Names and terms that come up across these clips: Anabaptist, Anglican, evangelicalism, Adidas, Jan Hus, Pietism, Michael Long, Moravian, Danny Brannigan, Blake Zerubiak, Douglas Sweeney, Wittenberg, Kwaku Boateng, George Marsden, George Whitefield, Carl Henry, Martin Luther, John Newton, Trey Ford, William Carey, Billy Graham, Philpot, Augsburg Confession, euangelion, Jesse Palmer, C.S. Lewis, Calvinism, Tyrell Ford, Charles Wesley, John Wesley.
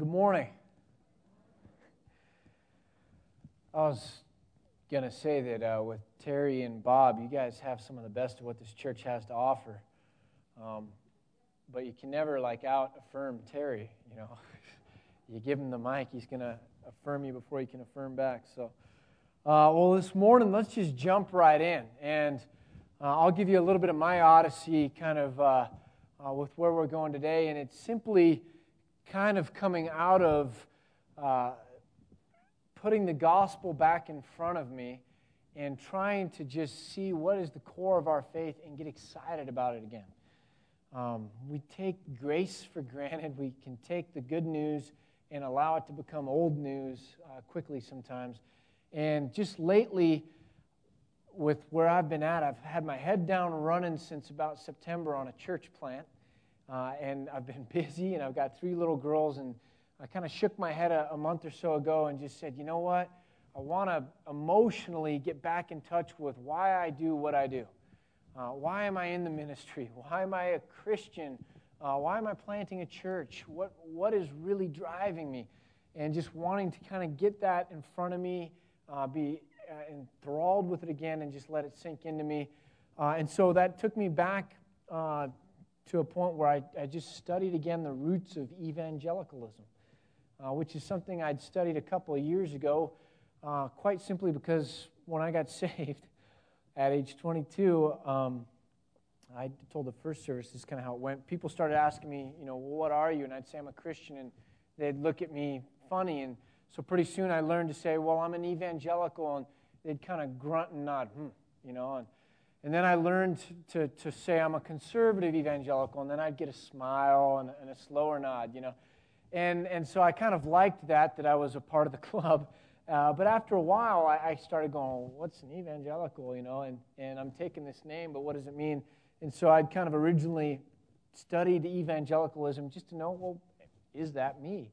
Well, good morning. I was going to say that with Terry and Bob, you guys have some of the best of what this church has to offer. But you can never, out-affirm Terry, You give him the mic, he's going to affirm you before he can affirm back. So, well, this morning, let's just jump right in. And I'll give you a little bit of my odyssey with where we're going today. And it's simply kind of coming out of putting the gospel back in front of me and trying to just see what is the core of our faith and get excited about it again. We take grace for granted. We can take the good news and allow it to become old news quickly sometimes. And just lately, with where I've been at, I've had my head down running since about September on a church plant. And I've been busy, and I've got three little girls, and I kind of shook my head a month or so ago and just said, you know what, I want to emotionally get back in touch with why I do what I do. Why am I in the ministry? Why am I a Christian? Why am I planting a church? What is really driving me? And just wanting to kind of get that in front of me, be enthralled with it again, and just let it sink into me. And so that took me back to a point where I just studied again the roots of evangelicalism, which is something I'd studied a couple of years ago, quite simply because when I got saved at age 22, I told the first service, this is kind of how it went. People started asking me, well, what are you? And I'd say I'm a Christian, and they'd look at me funny. And so pretty soon I learned to say, well, I'm an evangelical, and they'd kind of grunt and nod, And then I learned to say I'm a conservative evangelical, and then I'd get a smile and a slower nod, And so I kind of liked that I was a part of the club. But after a while, I started going, well, what's an evangelical, And I'm taking this name, but what does it mean? And so I'd kind of originally studied evangelicalism just to know, well, is that me?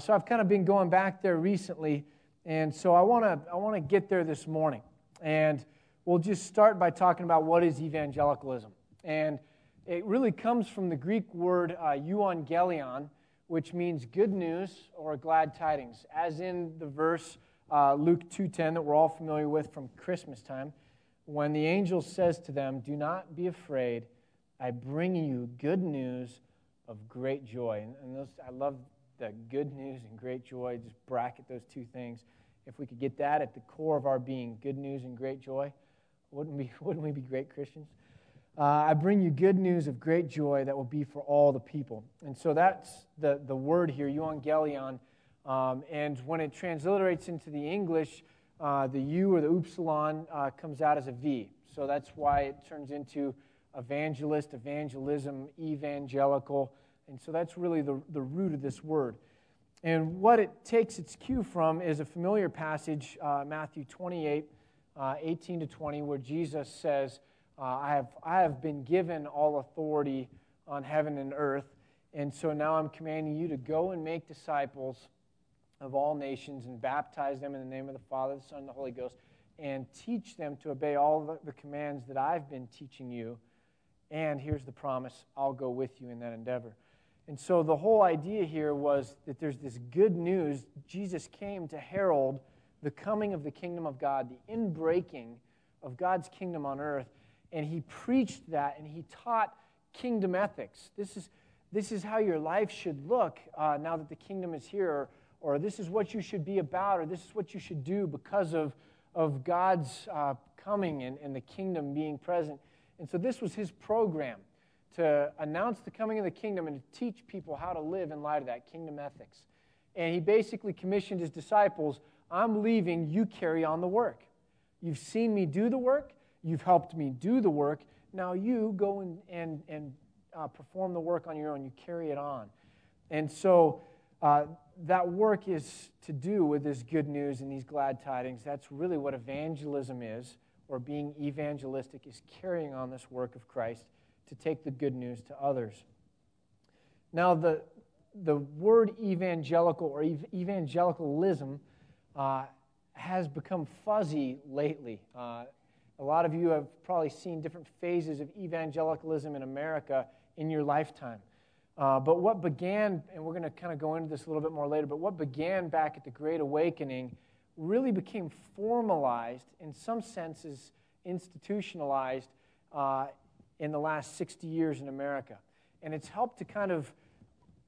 So I've kind of been going back there recently, and so I want to get there this morning. And we'll just start by talking about what is evangelicalism. And it really comes from the Greek word euangelion, which means good news or glad tidings, as in the verse Luke 2:10 that we're all familiar with from Christmas time, when the angel says to them, "Do not be afraid, I bring you good news of great joy." And those, I love the good news and great joy, just bracket those two things. If we could get that at the core of our being, good news and great joy, Wouldn't we be great Christians? I bring you good news of great joy that will be for all the people. And so that's the word here, euangelion. And when it transliterates into the English, the U or the upsilon comes out as a V. So that's why it turns into evangelist, evangelism, evangelical. And so that's really the root of this word. And what it takes its cue from is a familiar passage, Matthew 28, 18 to 20, where Jesus says, I have been given all authority on heaven and earth, and so now I'm commanding you to go and make disciples of all nations and baptize them in the name of the Father, the Son, and the Holy Ghost, and teach them to obey all the commands that I've been teaching you, and here's the promise, I'll go with you in that endeavor. And so the whole idea here was that there's this good news. Jesus came to herald the coming of the kingdom of God, the inbreaking of God's kingdom on earth, and he preached that, and he taught kingdom ethics. This is how your life should look now that the kingdom is here, or this is what you should be about, or this is what you should do because of God's coming and the kingdom being present. And so this was his program, to announce the coming of the kingdom and to teach people how to live in light of that kingdom ethics. And he basically commissioned his disciples, I'm leaving, you carry on the work. You've seen me do the work, you've helped me do the work, now you go and perform the work on your own, you carry it on. And so that work is to do with this good news and these glad tidings. That's really what evangelism is, or being evangelistic is carrying on this work of Christ to take the good news to others. Now the word evangelical or evangelicalism has become fuzzy lately. A lot of you have probably seen different phases of evangelicalism in America in your lifetime. But what began, and we're going to kind of go into this a little bit more later, but what began back at the Great Awakening really became formalized, in some senses institutionalized, in the last 60 years in America. And it's helped to kind of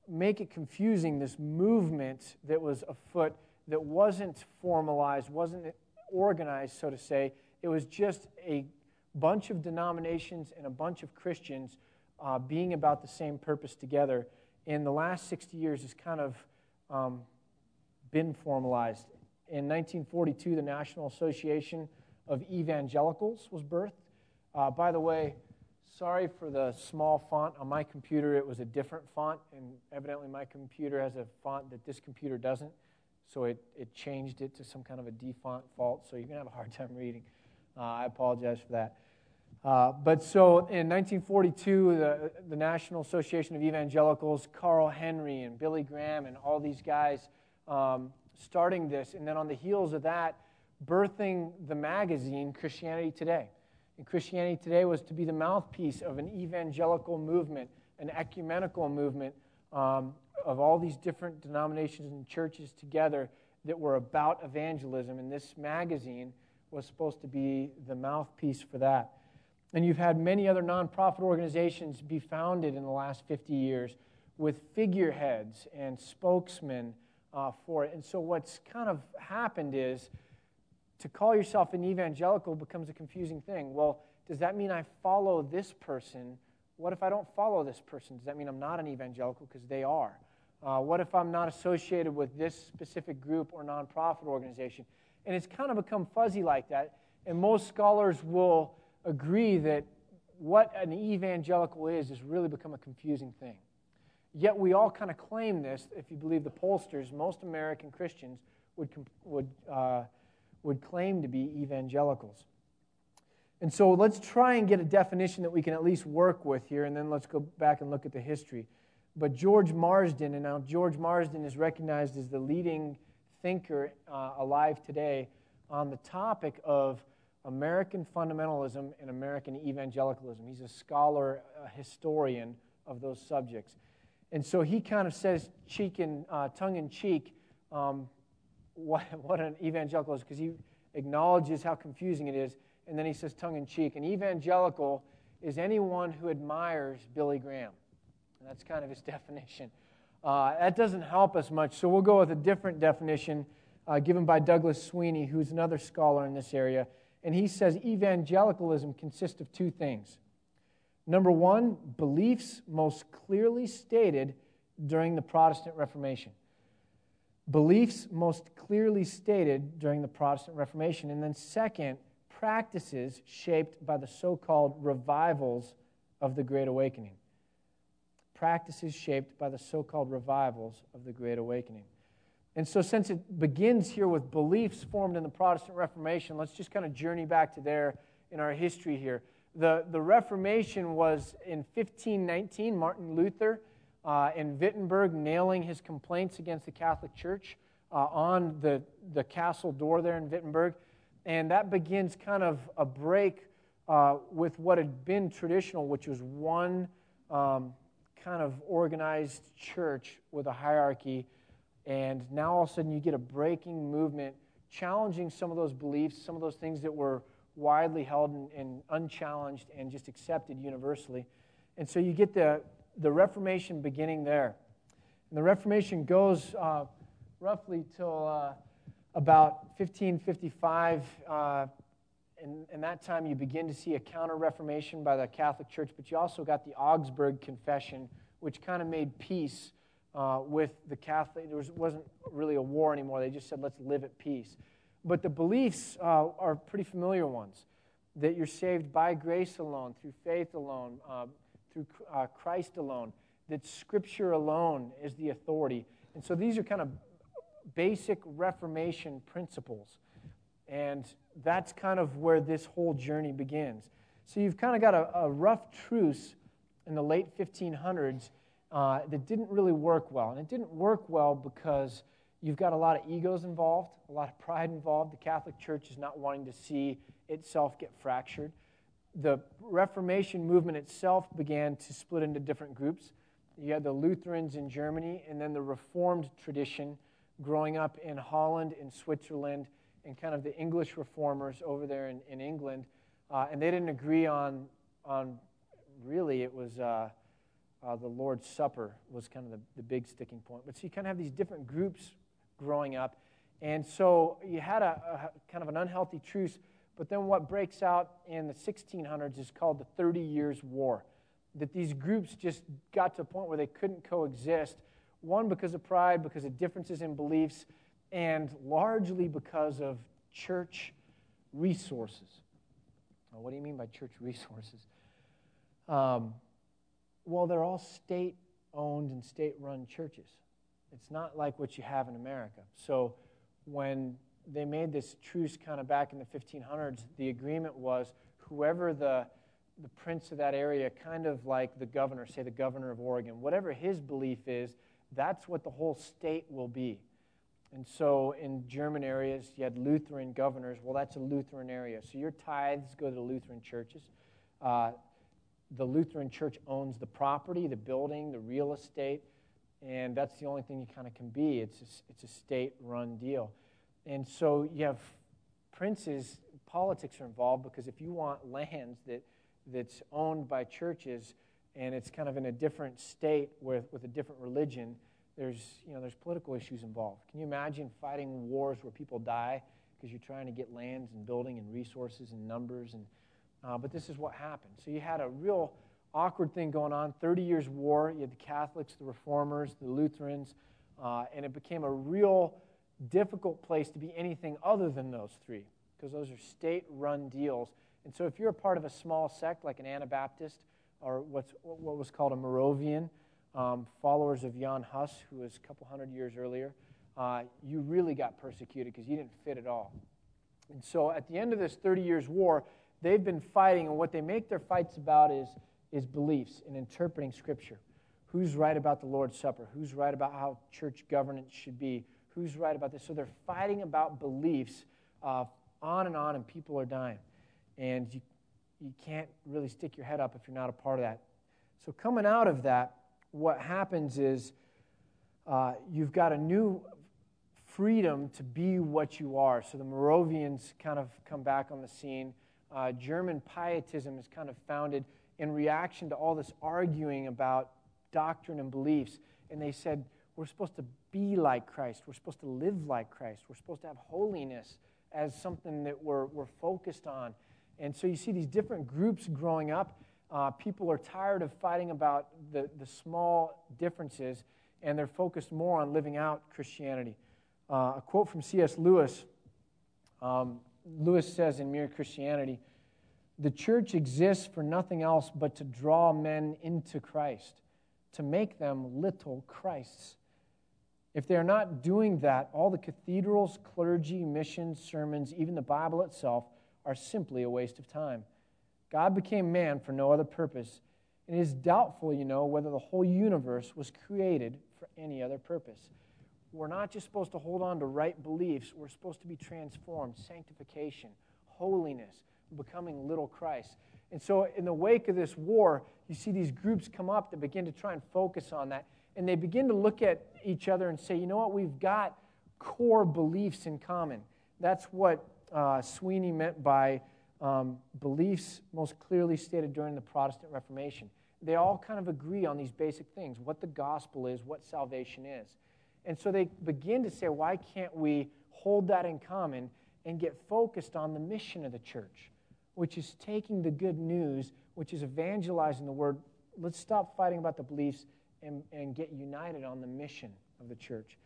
make it confusing, this movement that was afoot that wasn't formalized, wasn't organized, so to say. It was just a bunch of denominations and a bunch of Christians being about the same purpose together, in the last 60 years has kind of been formalized. In 1942, the National Association of Evangelicals was birthed. By the way, sorry for the small font. On my computer, it was a different font, and evidently my computer has a font that this computer doesn't, so it changed it to some kind of a defont fault, so you're going to have a hard time reading. I apologize for that. But so in 1942, the National Association of Evangelicals, Carl Henry and Billy Graham and all these guys starting this. And then on the heels of that, birthing the magazine Christianity Today. And Christianity Today was to be the mouthpiece of an evangelical movement, an ecumenical movement of all these different denominations and churches together that were about evangelism. And this magazine was supposed to be the mouthpiece for that. And you've had many other nonprofit organizations be founded in the last 50 years with figureheads and spokesmen for it. And so what's kind of happened is, to call yourself an evangelical becomes a confusing thing. Well, does that mean I follow this person? What if I don't follow this person? Does that mean I'm not an evangelical? Because they are. What if I'm not associated with this specific group or nonprofit organization? And it's kind of become fuzzy like that. And most scholars will agree that what an evangelical is really become a confusing thing. Yet we all kind of claim this. If you believe the pollsters, most American Christians would claim to be evangelicals. And so let's try and get a definition that we can at least work with here, and then let's go back and look at the history. But George Marsden, and now George Marsden is recognized as the leading thinker alive today on the topic of American fundamentalism and American evangelicalism. He's a scholar, a historian of those subjects. And so he kind of says, tongue in cheek, what an evangelical is, because he acknowledges how confusing it is, and then he says tongue in cheek. An evangelical is anyone who admires Billy Graham. And that's kind of his definition. That doesn't help us much, so we'll go with a different definition given by Douglas Sweeney, who's another scholar in this area. And he says evangelicalism consists of two things. Number one, beliefs most clearly stated during the Protestant Reformation. Beliefs most clearly stated during the Protestant Reformation. And then second, practices shaped by the so-called revivals of the Great Awakening. Practices shaped by the so-called revivals of the Great Awakening. And so since it begins here with beliefs formed in the Protestant Reformation, let's just kind of journey back to there in our history here. The Reformation was in 1519, Martin Luther in Wittenberg nailing his complaints against the Catholic Church on the castle door there in Wittenberg. And that begins kind of a break with what had been traditional, which was one kind of organized church with a hierarchy. And now all of a sudden you get a breaking movement challenging some of those beliefs, some of those things that were widely held and unchallenged and just accepted universally. And so you get the Reformation beginning there. And the Reformation goes roughly till about 1555. And that time you begin to see a counter-Reformation by the Catholic Church, but you also got the Augsburg Confession, which kind of made peace with the Catholic. There wasn't really a war anymore. They just said, let's live at peace. But the beliefs are pretty familiar ones, that you're saved by grace alone, through faith alone, through Christ alone, that Scripture alone is the authority. And so these are kind of basic Reformation principles. And that's kind of where this whole journey begins. So you've kind of got a rough truce in the late 1500s that didn't really work well. And it didn't work well because you've got a lot of egos involved, a lot of pride involved. The Catholic Church is not wanting to see itself get fractured. The Reformation movement itself began to split into different groups. You had the Lutherans in Germany, and then the Reformed tradition growing up in Holland and Switzerland, and kind of the English reformers over there in England. And they didn't agree on really, it was the Lord's Supper was kind of the big sticking point. But so you kind of have these different groups growing up. And so you had a kind of an unhealthy truce. But then what breaks out in the 1600s is called the 30 Years' War, that these groups just got to a point where they couldn't coexist, one, because of pride, because of differences in beliefs, and largely because of church resources. Now, what do you mean by church resources? Well, they're all state-owned and state-run churches. It's not like what you have in America. So when they made this truce kind of back in the 1500s, the agreement was whoever the prince of that area, kind of like the governor, say the governor of Oregon, whatever his belief is, that's what the whole state will be. And so in German areas, you had Lutheran governors. Well, that's a Lutheran area. So your tithes go to the Lutheran churches. The Lutheran church owns the property, the building, the real estate, and that's the only thing you kind of can be. It's a state-run deal. And so you have princes, politics are involved, because if you want lands that's owned by churches and it's kind of in a different state with a different religion, there's political issues involved. Can you imagine fighting wars where people die because you're trying to get lands and building and resources and numbers? But this is what happened. So you had a real awkward thing going on, 30 Years' War. You had the Catholics, the Reformers, the Lutherans, and it became a real difficult place to be anything other than those three, because those are state-run deals. And so if you're a part of a small sect, like an Anabaptist or what was called a Moravian, followers of Jan Hus, who was a couple hundred years earlier, you really got persecuted because you didn't fit at all. And so at the end of this 30 Years' War, they've been fighting, and what they make their fights about is beliefs and interpreting Scripture. Who's right about the Lord's Supper? Who's right about how church governance should be? Who's right about this? So they're fighting about beliefs on, and people are dying. And you can't really stick your head up if you're not a part of that. So coming out of that, what happens is you've got a new freedom to be what you are. So the Moravians kind of come back on the scene. German pietism is kind of founded in reaction to all this arguing about doctrine and beliefs. And they said, we're supposed to be like Christ. We're supposed to live like Christ. We're supposed to have holiness as something that we're focused on. And so you see these different groups growing up. People are tired of fighting about the small differences, and they're focused more on living out Christianity. A quote from C.S. Lewis. Lewis says in Mere Christianity, "The church exists for nothing else but to draw men into Christ, to make them little Christs. If they are not doing that, all the cathedrals, clergy, missions, sermons, even the Bible itself, are simply a waste of time. God became man for no other purpose, and it is doubtful, whether the whole universe was created for any other purpose." We're not just supposed to hold on to right beliefs. We're supposed to be transformed, sanctification, holiness, becoming little Christ. And so in the wake of this war, you see these groups come up that begin to try and focus on that, and they begin to look at each other and say, we've got core beliefs in common. That's what Sweeney meant by beliefs most clearly stated during the Protestant Reformation. They all kind of agree on these basic things, what the gospel is, what salvation is. And so they begin to say, why can't we hold that in common and get focused on the mission of the church, which is taking the good news, which is evangelizing the word. Let's stop fighting about the beliefs and get united on the mission of the church.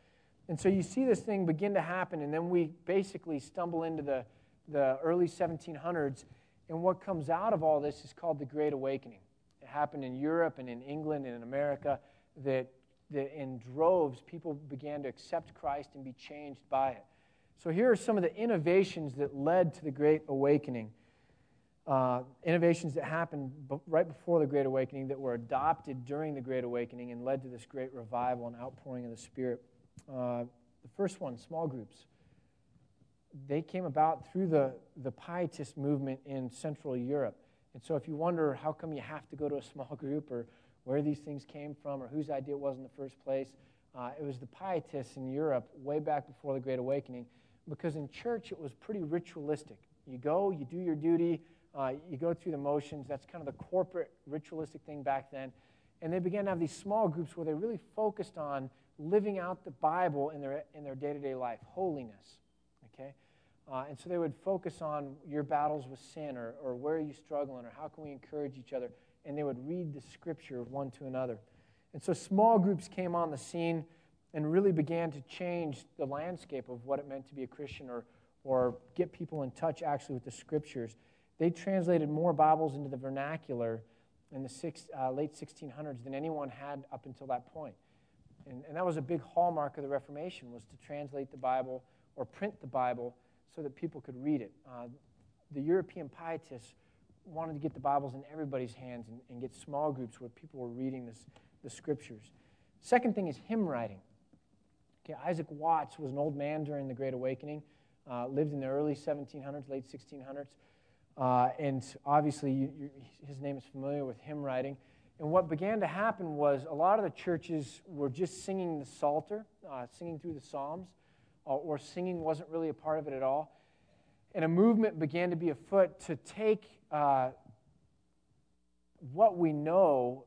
And so you see this thing begin to happen, and then we basically stumble into the early 1700s, and what comes out of all this is called the Great Awakening. It happened in Europe and in England and in America, that in droves people began to accept Christ and be changed by it. So here are some of the innovations that led to the Great Awakening. Innovations that happened right before the Great Awakening that were adopted during the Great Awakening and led to this great revival and outpouring of the Spirit. The first one, small groups. They came about through the pietist movement in Central Europe. And so if you wonder how come you have to go to a small group or where these things came from or whose idea it was in the first place. It was the Pietists in Europe way back before the Great Awakening, because in church it was pretty ritualistic. You go, you do your duty, you go through the motions. That's kind of the corporate ritualistic thing back then. And they began to have these small groups where they really focused on living out the Bible in their day-to-day life, holiness, okay? And so they would focus on your battles with sin, or where are you struggling, or how can we encourage each other? And they would read the Scripture one to another. And so small groups came on the scene and really began to change the landscape of what it meant to be a Christian, or get people in touch actually with the Scriptures. They translated more Bibles into the vernacular in the late 1600s than anyone had up until that point. And that was a big hallmark of the Reformation, was to translate the Bible or print the Bible so that people could read it. The European Pietists wanted to get the Bibles in everybody's hands and get small groups where people were reading the Scriptures. Second thing is hymn writing. Okay, Isaac Watts was an old man during the Great Awakening, lived in the early 1700s, late 1600s, and obviously his name is familiar with hymn writing. And what began to happen was a lot of the churches were just singing the Psalter, singing through the Psalms, or singing wasn't really a part of it at all. And a movement began to be afoot to take what we know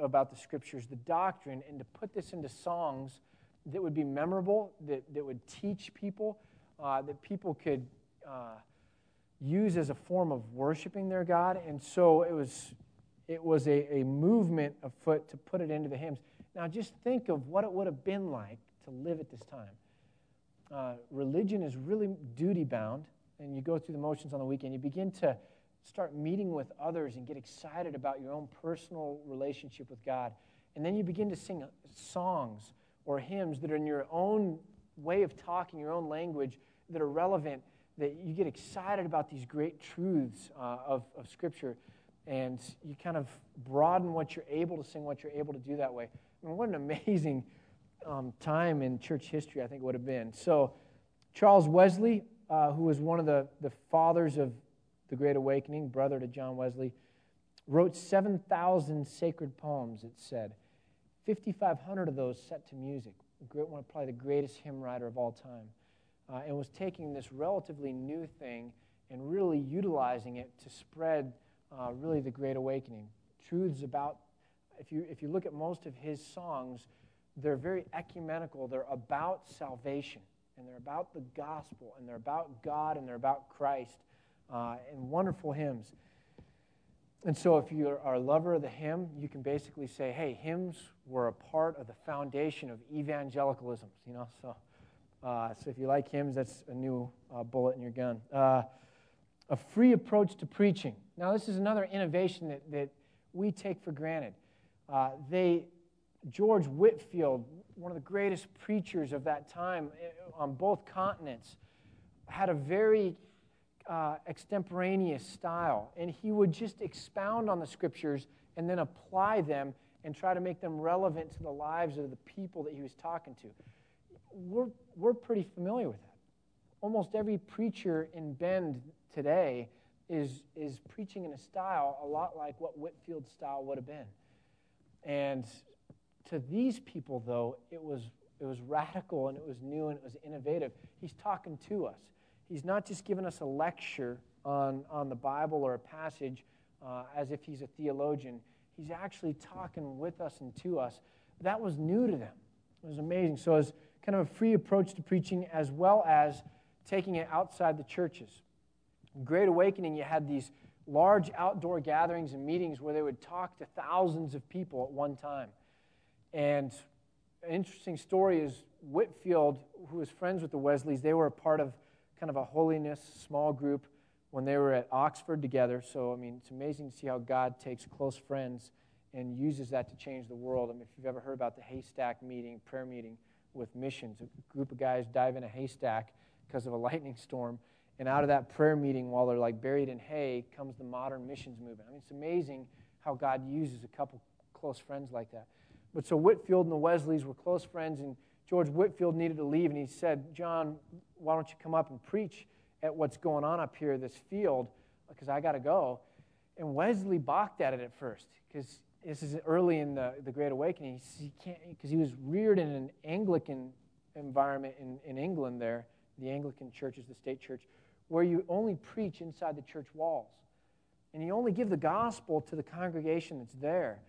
about the Scriptures, the doctrine, and to put this into songs that would be memorable, that would teach people, that people could use as a form of worshiping their God. And so it was a movement afoot to put it into the hymns. Now just think of what it would have been like to live at this time. Religion is really duty-bound, and you go through the motions on the weekend. You begin to start meeting with others and get excited about your own personal relationship with God. And then you begin to sing songs or hymns that are in your own way of talking, your own language, that are relevant, that you get excited about these great truths of Scripture. And you kind of broaden what you're able to sing, what you're able to do that way. I mean, what an amazing time in church history I think it would have been. So Charles Wesley, who was one of the fathers of the Great Awakening, brother to John Wesley, wrote 7,000 sacred poems, it said. 5,500 of those set to music. Probably the greatest hymn writer of all time. And was taking this relatively new thing and really utilizing it to spread really the Great Awakening. Truths about, if you look at most of his songs, they're very ecumenical. They're about salvation, and they're about the gospel, and they're about God, and they're about Christ, and wonderful hymns. And so if you are a lover of the hymn, you can basically say, hey, hymns were a part of the foundation of evangelicalism, you know? So if you like hymns, that's a new bullet in your gun. A free approach to preaching. Now, this is another innovation that we take for granted. George Whitefield, one of the greatest preachers of that time on both continents, had a very extemporaneous style, and he would just expound on the Scriptures and then apply them and try to make them relevant to the lives of the people that he was talking to. We're pretty familiar with that. Almost every preacher in Bend today is preaching in a style a lot like what Whitefield's style would have been. And to these people, though, it was radical, and it was new, and it was innovative. He's talking to us. He's not just giving us a lecture on the Bible or a passage as if he's a theologian. He's actually talking with us and to us. That was new to them. It was amazing. So it was kind of a free approach to preaching, as well as taking it outside the churches. Great Awakening, you had these large outdoor gatherings and meetings where they would talk to thousands of people at one time. And an interesting story is Whitefield, who was friends with the Wesleys, they were a part of kind of a holiness small group when they were at Oxford together. So, I mean, it's amazing to see how God takes close friends and uses that to change the world. I mean, if you've ever heard about the haystack meeting, prayer meeting with missions, a group of guys dive in a haystack because of a lightning storm, and out of that prayer meeting, while they're like buried in hay, comes the modern missions movement. I mean, it's amazing how God uses a couple close friends like that. But so Whitefield and the Wesleys were close friends, and George Whitefield needed to leave, and he said, John, why don't you come up and preach at what's going on up here, this field, because I got to go. And Wesley balked at it at first, because this is early in the Great Awakening, he can't, because he was reared in an Anglican environment in England there. The Anglican church is the state church, where you only preach inside the church walls. And you only give the gospel to the congregation that's there.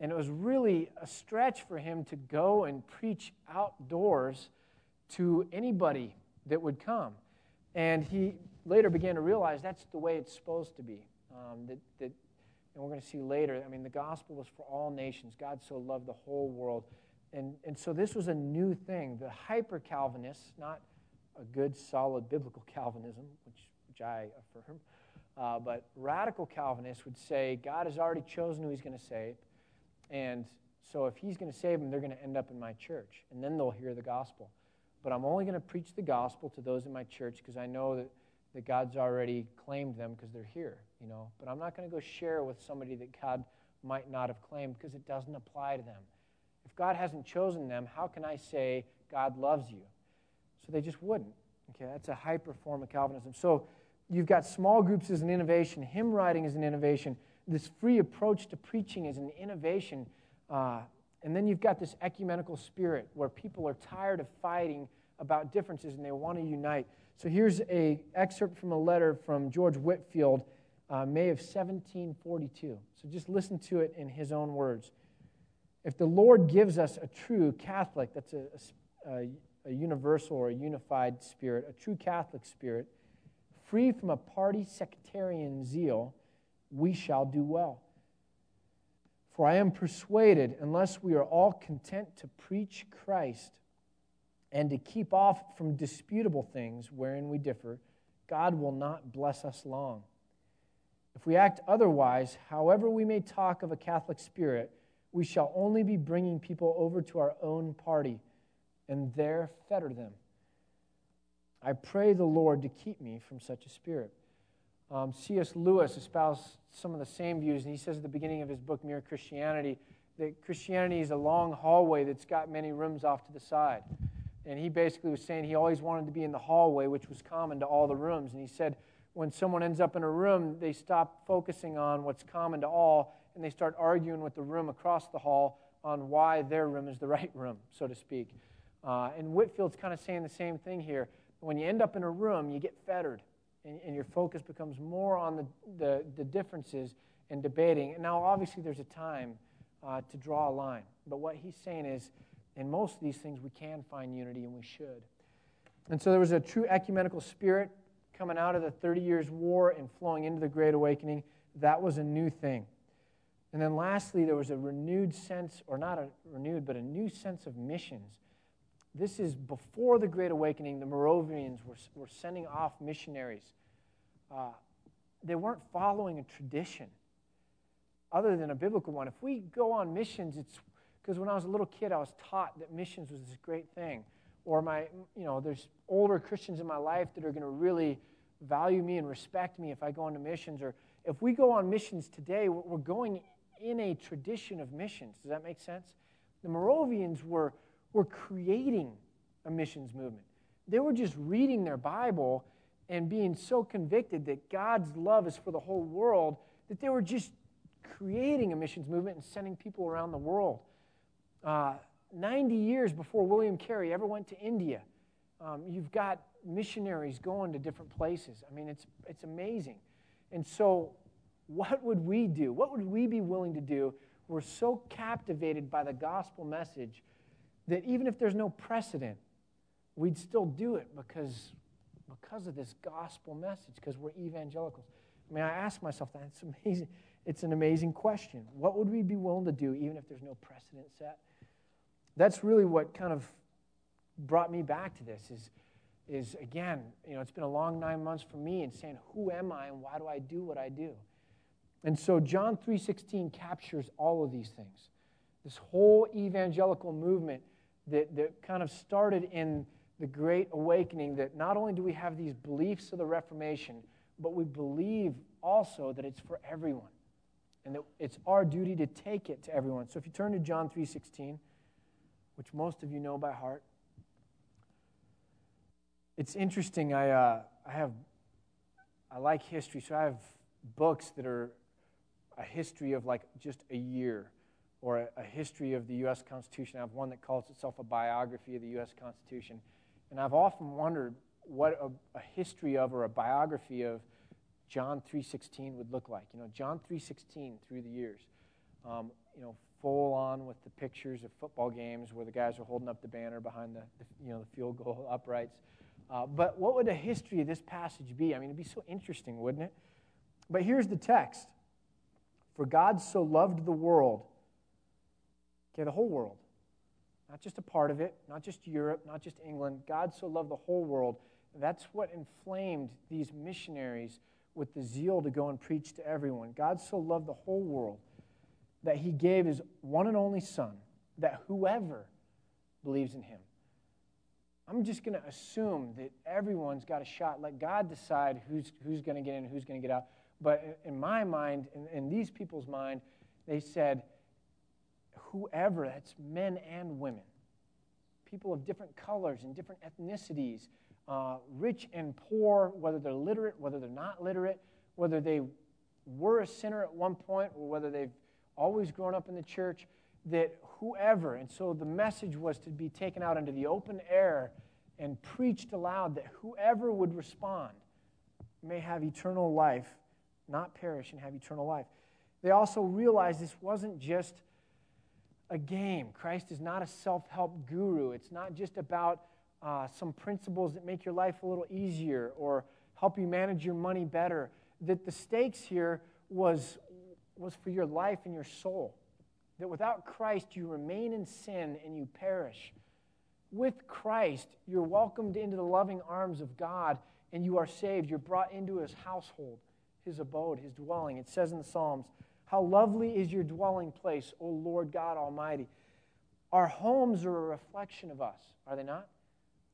And it was really a stretch for him to go and preach outdoors to anybody that would come. And he later began to realize that's the way it's supposed to be. And we're going to see later, I mean, the gospel was for all nations. God so loved the whole world. And so this was a new thing. The hyper-Calvinists, not a good, solid biblical Calvinism, which I affirm, but radical Calvinists would say God has already chosen who he's going to save, and so if he's going to save them, they're going to end up in my church, and then they'll hear the gospel. But I'm only going to preach the gospel to those in my church because I know that God's already claimed them because they're here, you know. But I'm not going to go share with somebody that God might not have claimed because it doesn't apply to them. If God hasn't chosen them, how can I say God loves you? So they just wouldn't. Okay, that's a hyper form of Calvinism. So you've got small groups as an innovation, hymn writing as an innovation, this free approach to preaching as an innovation, and then you've got this ecumenical spirit where people are tired of fighting about differences and they want to unite. So here's an excerpt from a letter from George Whitefield, May of 1742. So just listen to it in his own words. If the Lord gives us a true Catholic, that's a universal or a unified spirit, a true Catholic spirit, free from a party sectarian zeal, we shall do well. For I am persuaded, unless we are all content to preach Christ and to keep off from disputable things wherein we differ, God will not bless us long. If we act otherwise, however we may talk of a Catholic spirit, we shall only be bringing people over to our own party and there fetter them. I pray the Lord to keep me from such a spirit. C.S. Lewis espoused some of the same views, and he says at the beginning of his book, Mere Christianity, that Christianity is a long hallway that's got many rooms off to the side. And he basically was saying he always wanted to be in the hallway, which was common to all the rooms. And he said when someone ends up in a room, they stop focusing on what's common to all, and they start arguing with the room across the hall on why their room is the right room, so to speak. And Whitfield's kind of saying the same thing here. When you end up in a room, you get fettered, and your focus becomes more on the differences and debating. And now, obviously, there's a time to draw a line. But what he's saying is, in most of these things, we can find unity, and we should. And so there was a true ecumenical spirit coming out of the 30 Years' War and flowing into the Great Awakening. That was a new thing. And then lastly, there was a renewed sense, or not a renewed, but a new sense of missions. This is before the Great Awakening. The Moravians were sending off missionaries. They weren't following a tradition other than a biblical one. If we go on missions, it's because when I was a little kid, I was taught that missions was this great thing. Or there's older Christians in my life that are going to really value me and respect me if I go into missions. Or if we go on missions today, we're going in a tradition of missions. Does that make sense? The Moravians were creating a missions movement. They were just reading their Bible and being so convicted that God's love is for the whole world that they were just creating a missions movement and sending people around the world. 90 years before William Carey ever went to India, you've got missionaries going to different places. I mean, it's amazing. And so what would we do? What would we be willing to do? We're so captivated by the gospel message that even if there's no precedent, we'd still do it because of this gospel message, because we're evangelicals. I mean, I ask myself that. It's amazing. It's an amazing question. What would we be willing to do even if there's no precedent set? That's really what kind of brought me back to this is again, it's been a long 9 months for me in saying, who am I and why do I do what I do? And so John 3:16 captures all of these things. This whole evangelical movement that kind of started in the Great Awakening, that not only do we have these beliefs of the Reformation, but we believe also that it's for everyone and that it's our duty to take it to everyone. So if you turn to John 3:16, which most of you know by heart, it's interesting. I like history, so I have books that are a history of like just a year, or a history of the U.S. Constitution. I have one that calls itself a biography of the U.S. Constitution. And I've often wondered what a history of or a biography of John 3:16 would look like. You know, John 3:16 through the years, you know, full on with the pictures of football games where the guys are holding up the banner behind the field goal uprights. But what would a history of this passage be? I mean, it'd be so interesting, wouldn't it? But here's the text. For God so loved the world. Okay, the whole world. Not just a part of it, not just Europe, not just England. God so loved the whole world. That's what inflamed these missionaries with the zeal to go and preach to everyone. God so loved the whole world that he gave his one and only Son, that whoever believes in him. I'm just going to assume that everyone's got a shot. Let God decide who's going to get in, who's going to get out. But in my mind, in these people's mind, they said, whoever, that's men and women, people of different colors and different ethnicities, rich and poor, whether they're literate, whether they're not literate, whether they were a sinner at one point or whether they've always grown up in the church, that whoever, and so the message was to be taken out into the open air and preached aloud, that whoever would respond may have eternal life, not perish and have eternal life. They also realized this wasn't just a game. Christ is not a self-help guru. It's not just about some principles that make your life a little easier or help you manage your money better. That the stakes here was for your life and your soul. That without Christ, you remain in sin and you perish. With Christ, you're welcomed into the loving arms of God and you are saved. You're brought into his household, his abode, his dwelling. It says in the Psalms, how lovely is your dwelling place, O Lord God Almighty. Our homes are a reflection of us, are they not?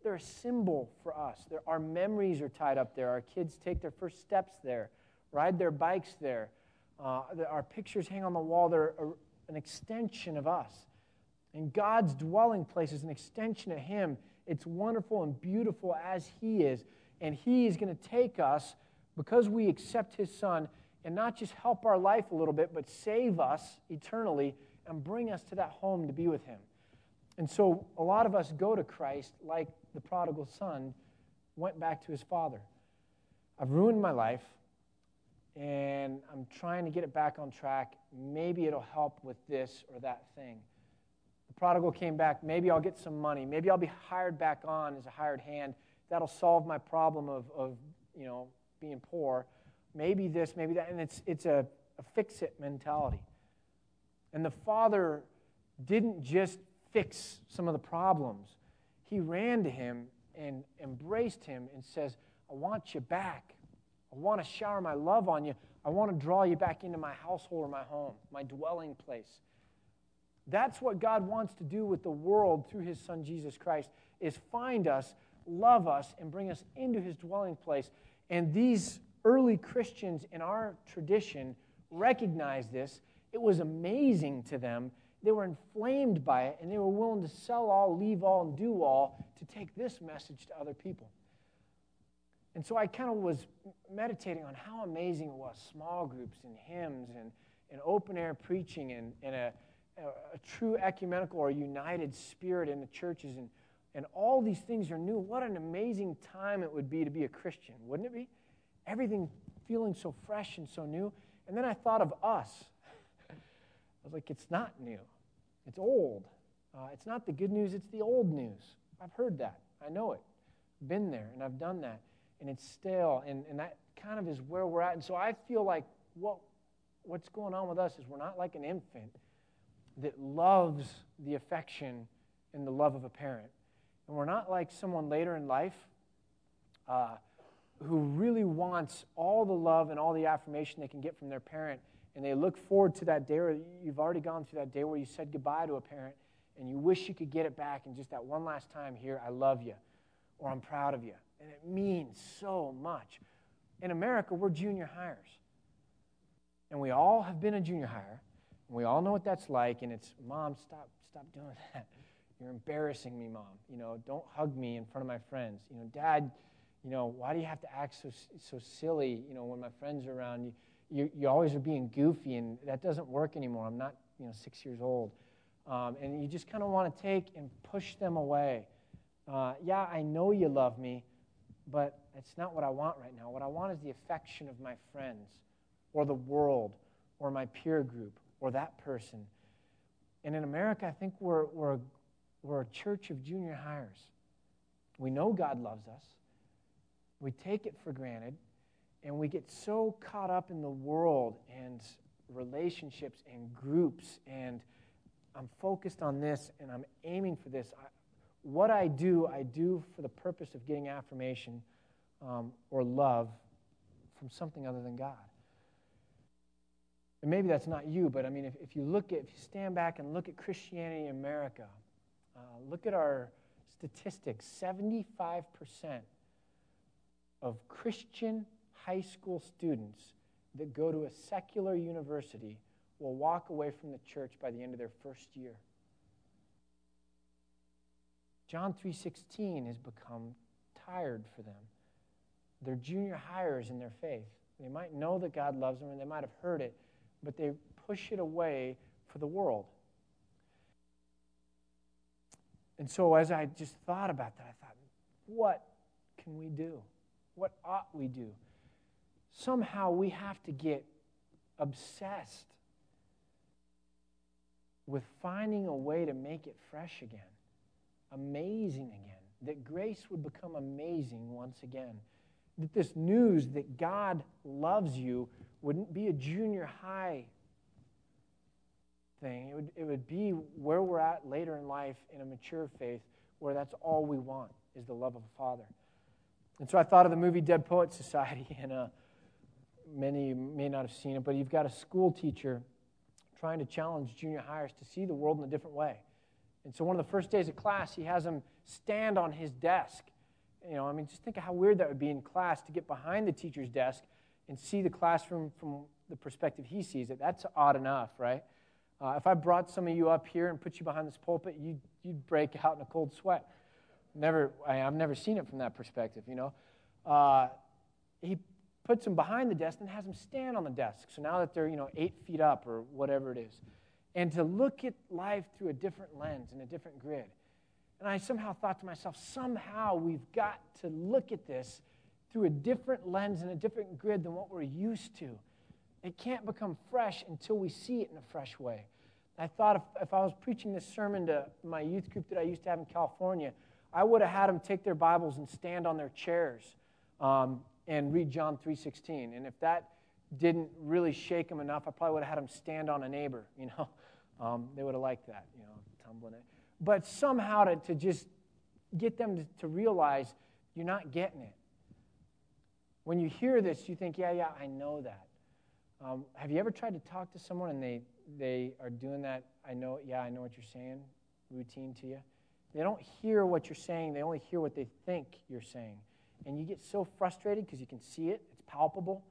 They're a symbol for us. Our memories are tied up there. Our kids take their first steps there, ride their bikes there. Our pictures hang on the wall. They're an extension of us. And God's dwelling place is an extension of him. It's wonderful and beautiful as he is. And he is going to take us, because we accept his Son, and not just help our life a little bit, but save us eternally and bring us to that home to be with him. And so a lot of us go to Christ like the prodigal son went back to his father. I've ruined my life, and I'm trying to get it back on track. Maybe it'll help with this or that thing. The prodigal came back. Maybe I'll get some money. Maybe I'll be hired back on as a hired hand. That'll solve my problem of you know, being poor. Maybe this, maybe that, and it's a fix-it mentality. And the father didn't just fix some of the problems. He ran to him and embraced him and says, I want you back. I want to shower my love on you. I want to draw you back into my household or my home, my dwelling place. That's what God wants to do with the world through his Son Jesus Christ, is find us, love us, and bring us into his dwelling place. And these early Christians in our tradition recognized this. It was amazing to them. They were inflamed by it, and they were willing to sell all, leave all, and do all to take this message to other people. And so I kind of was meditating on how amazing it was, small groups and hymns and open-air preaching and a true ecumenical or united spirit in the churches, and all these things are new. What an amazing time it would be to be a Christian, wouldn't it be? Everything feeling so fresh and so new. And then I thought of us. I was like, it's not new. It's old. It's not the good news. It's the old news. I've heard that. I know it. Been there, and I've done that. And it's stale, and that kind of is where we're at. And so I feel like what's going on with us is we're not like an infant that loves the affection and the love of a parent. And we're not like someone later in life who really wants all the love and all the affirmation they can get from their parent, and they look forward to that day, or you've already gone through that day where you said goodbye to a parent, and you wish you could get it back, and just that one last time, here, I love you, or I'm proud of you. And it means so much. In America, we're junior hires. And we all have been a junior hire, and we all know what that's like, and it's, Mom, stop doing that. You're embarrassing me, Mom. You know, don't hug me in front of my friends. You know, Dad, you know, why do you have to act so silly, you know, when my friends are around? You, you always are being goofy, and that doesn't work anymore. I'm not, 6 years old. And you just kind of want to take and push them away. Yeah, I know you love me, but it's not what I want right now. What I want is the affection of my friends or the world or my peer group or that person. And in America, I think we're a church of junior hires. We know God loves us. We take it for granted, and we get so caught up in the world and relationships and groups, and I'm focused on this, and I'm aiming for this. What I do for the purpose of getting affirmation or love from something other than God. And maybe that's not you, but I mean, if you stand back and look at Christianity in America, look at our statistics, 75% of Christian high school students that go to a secular university will walk away from the church by the end of their first year. John 3:16 has become tired for them. They're junior hires in their faith. They might know that God loves them, and they might have heard it, but they push it away for the world. And so as I just thought about that, I thought, what can we do? What ought we do? Somehow we have to get obsessed with finding a way to make it fresh again, amazing again, that grace would become amazing once again, that this news that God loves you wouldn't be a junior high thing. It would be where we're at later in life in a mature faith where that's all we want is the love of a father. And so I thought of the movie Dead Poets Society, and many may not have seen it, but you've got a school teacher trying to challenge junior hires to see the world in a different way. And so one of the first days of class, he has them stand on his desk. Just think of how weird that would be in class to get behind the teacher's desk and see the classroom from the perspective he sees it. That's odd enough, right? If I brought some of you up here and put you behind this pulpit, you'd break out in a cold sweat. I've never seen it from that perspective, He puts them behind the desk and has them stand on the desk. So now that they're, 8 feet up or whatever it is. And to look at life through a different lens and a different grid. And I somehow thought to myself, somehow we've got to look at this through a different lens and a different grid than what we're used to. It can't become fresh until we see it in a fresh way. I thought if I was preaching this sermon to my youth group that I used to have in California, I would have had them take their Bibles and stand on their chairs and read John 3:16. And if that didn't really shake them enough, I probably would have had them stand on a neighbor, They would have liked that, tumbling it. But somehow to just get them to realize you're not getting it. When you hear this, you think, yeah, I know that. Have you ever tried to talk to someone and they are doing that, I know what you're saying, routine to you? They don't hear what you're saying. They only hear what they think you're saying. And you get so frustrated because you can see it. It's palpable.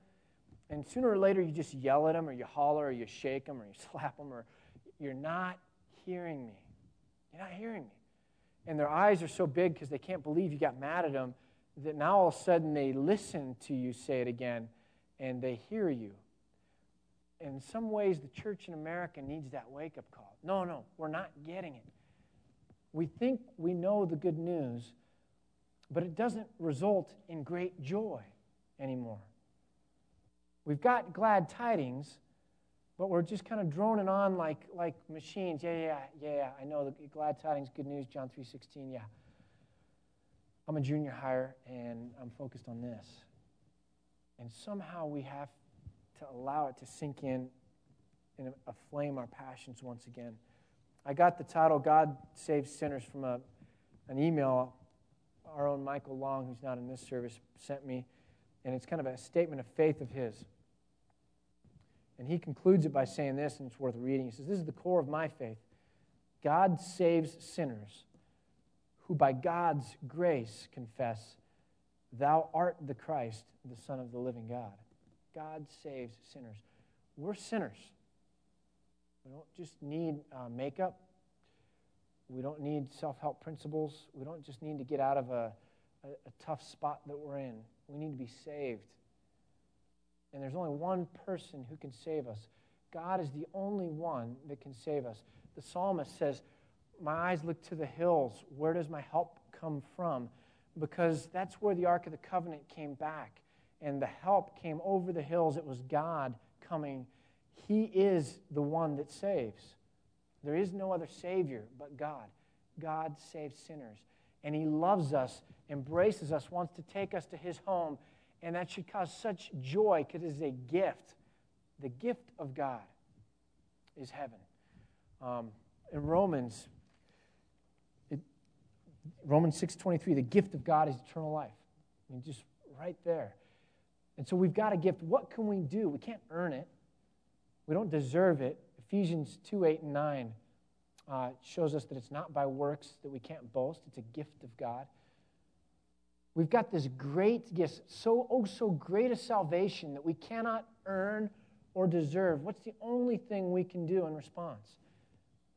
And sooner or later, you just yell at them or you holler or you shake them or you slap them or you're not hearing me. You're not hearing me. And their eyes are so big because they can't believe you got mad at them that now all of a sudden they listen to you say it again and they hear you. In some ways, the church in America needs that wake-up call. No, we're not getting it. We think we know the good news, but it doesn't result in great joy anymore. We've got glad tidings, but we're just kind of droning on like machines. Yeah, I know the glad tidings, good news, John 3:16, yeah. I'm a junior hire, and I'm focused on this. And somehow we have to allow it to sink in and aflame our passions once again. I got the title, God Saves Sinners, from an email our own Michael Long, who's not in this service, sent me. And it's kind of a statement of faith of his. And he concludes it by saying this, and it's worth reading. He says, this is the core of my faith. God saves sinners who by God's grace confess, thou art the Christ, the Son of the living God. God saves sinners. We're sinners. We don't just need makeup. We don't need self-help principles. We don't just need to get out of a tough spot that we're in. We need to be saved. And there's only one person who can save us. God is the only one that can save us. The psalmist says, my eyes look to the hills. Where does my help come from? Because that's where the Ark of the Covenant came back. And the help came over the hills. It was God coming. He is the one that saves. There is no other Savior but God. God saves sinners. And He loves us, embraces us, wants to take us to His home. And that should cause such joy because it is a gift. The gift of God is heaven. In Romans, Romans 6:23, the gift of God is eternal life. I mean, just right there. And so we've got a gift. What can we do? We can't earn it. We don't deserve it. Ephesians 2:8-9 shows us that it's not by works that we can't boast. It's a gift of God. We've got this great gift, so great a salvation that we cannot earn or deserve. What's the only thing we can do in response?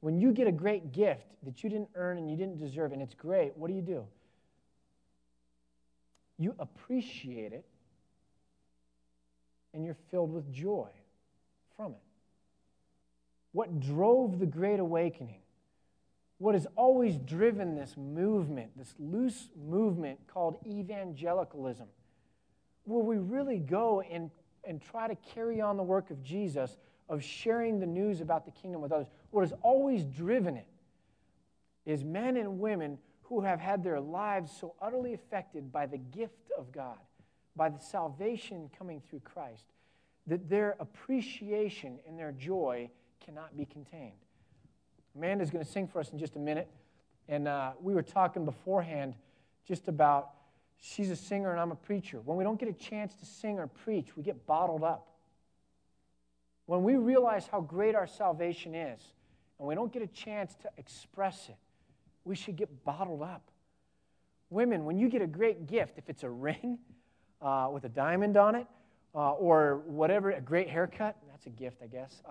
When you get a great gift that you didn't earn and you didn't deserve, and it's great, what do? You appreciate it, and you're filled with joy from it. What drove the Great Awakening? What has always driven this movement, this loose movement called evangelicalism, where we really go and try to carry on the work of Jesus, of sharing the news about the kingdom with others? What has always driven it is men and women who have had their lives so utterly affected by the gift of God, by the salvation coming through Christ, that their appreciation and their joy cannot be contained. Amanda's going to sing for us in just a minute, and we were talking beforehand just about she's a singer and I'm a preacher. When we don't get a chance to sing or preach, we get bottled up. When we realize how great our salvation is, and we don't get a chance to express it, we should get bottled up. Women, when you get a great gift, if it's a ring with a diamond on it, or whatever, a great haircut, that's a gift, I guess.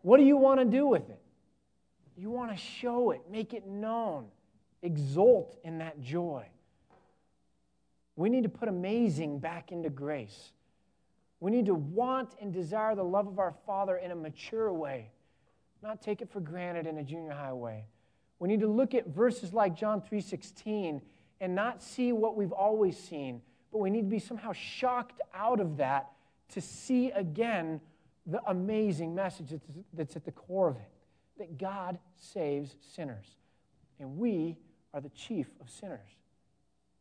What do you want to do with it? You want to show it, make it known, exult in that joy. We need to put amazing back into grace. We need to want and desire the love of our Father in a mature way, not take it for granted in a junior high way. We need to look at verses like John 3:16 and not see what we've always seen, but we need to be somehow shocked out of that to see again the amazing message that's at the core of it, that God saves sinners, and we are the chief of sinners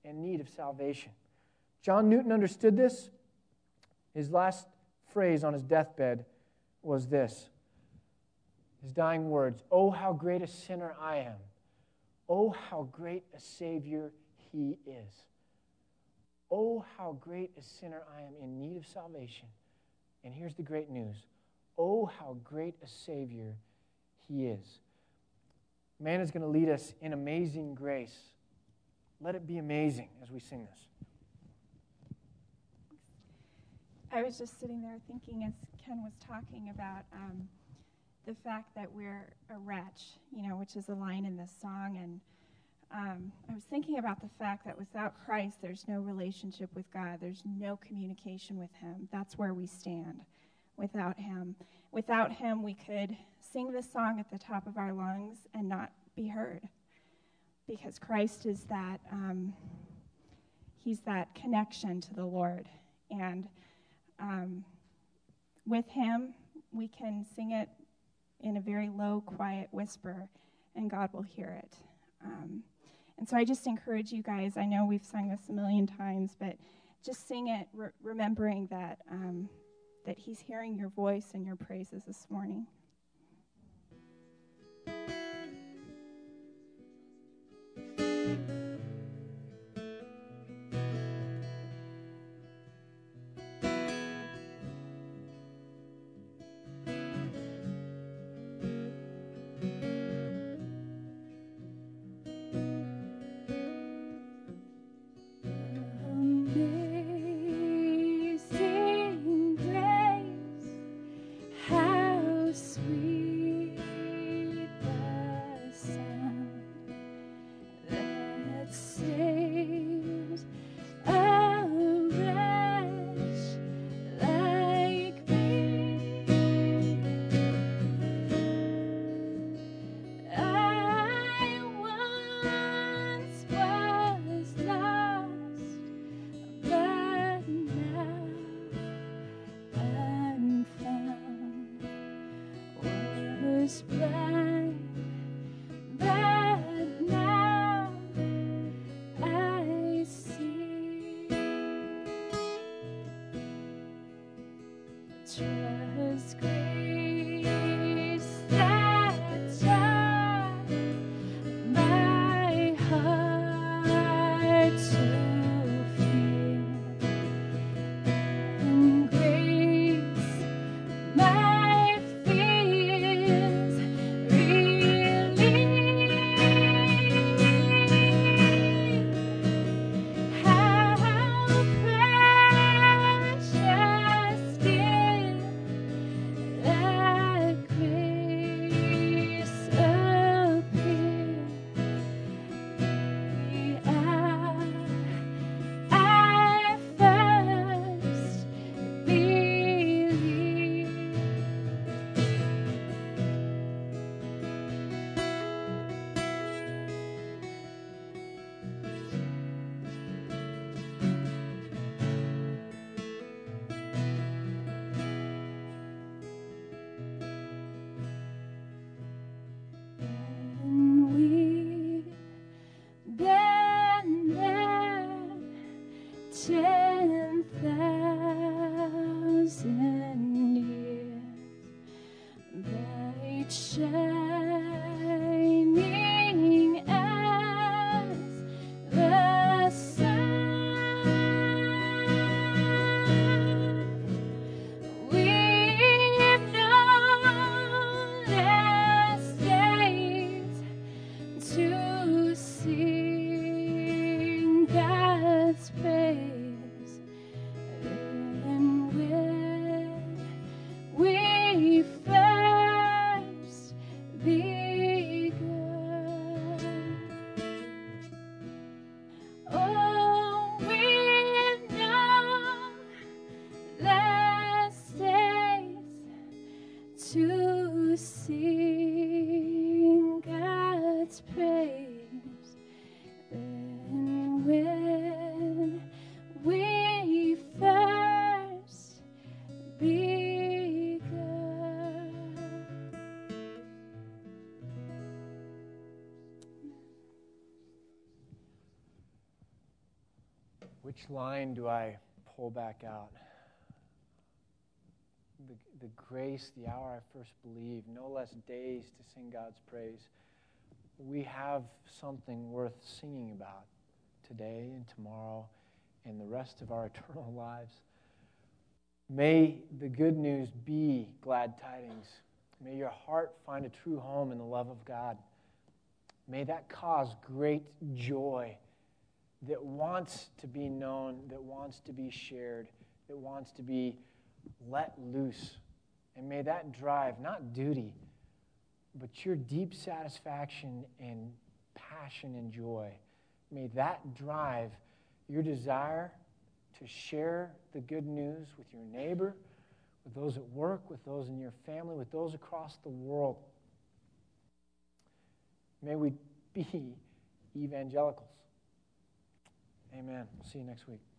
in need of salvation. John Newton understood this. His last phrase on his deathbed was this, his dying words, "Oh, how great a sinner I am. Oh, how great a Savior He is. Oh, how great a sinner I am in need of salvation." And here's the great news. Oh, how great a Savior He is. Man is going to lead us in amazing grace. Let it be amazing as we sing this. I was just sitting there thinking as Ken was talking about the fact that we're a wretch, you know, which is a line in this song. And I was thinking about the fact that without Christ, there's no relationship with God. There's no communication with Him. That's where we stand, without Him. Without Him, we could sing this song at the top of our lungs and not be heard, because Christ is that, He's that connection to the Lord. And with Him, we can sing it in a very low, quiet whisper, and God will hear it. And so I just encourage you guys, I know we've sung this a million times, but just sing it, remembering that that He's hearing your voice and your praises this morning. Which line do I pull back out? The grace, the hour I first believed, no less days to sing God's praise. We have something worth singing about today and tomorrow and the rest of our eternal lives. May the good news be glad tidings. May your heart find a true home in the love of God. May that cause great joy that wants to be known, that wants to be shared, that wants to be let loose. And may that drive, not duty, but your deep satisfaction and passion and joy. May that drive your desire to share the good news with your neighbor, with those at work, with those in your family, with those across the world. May we be evangelicals. Amen. We'll see you next week.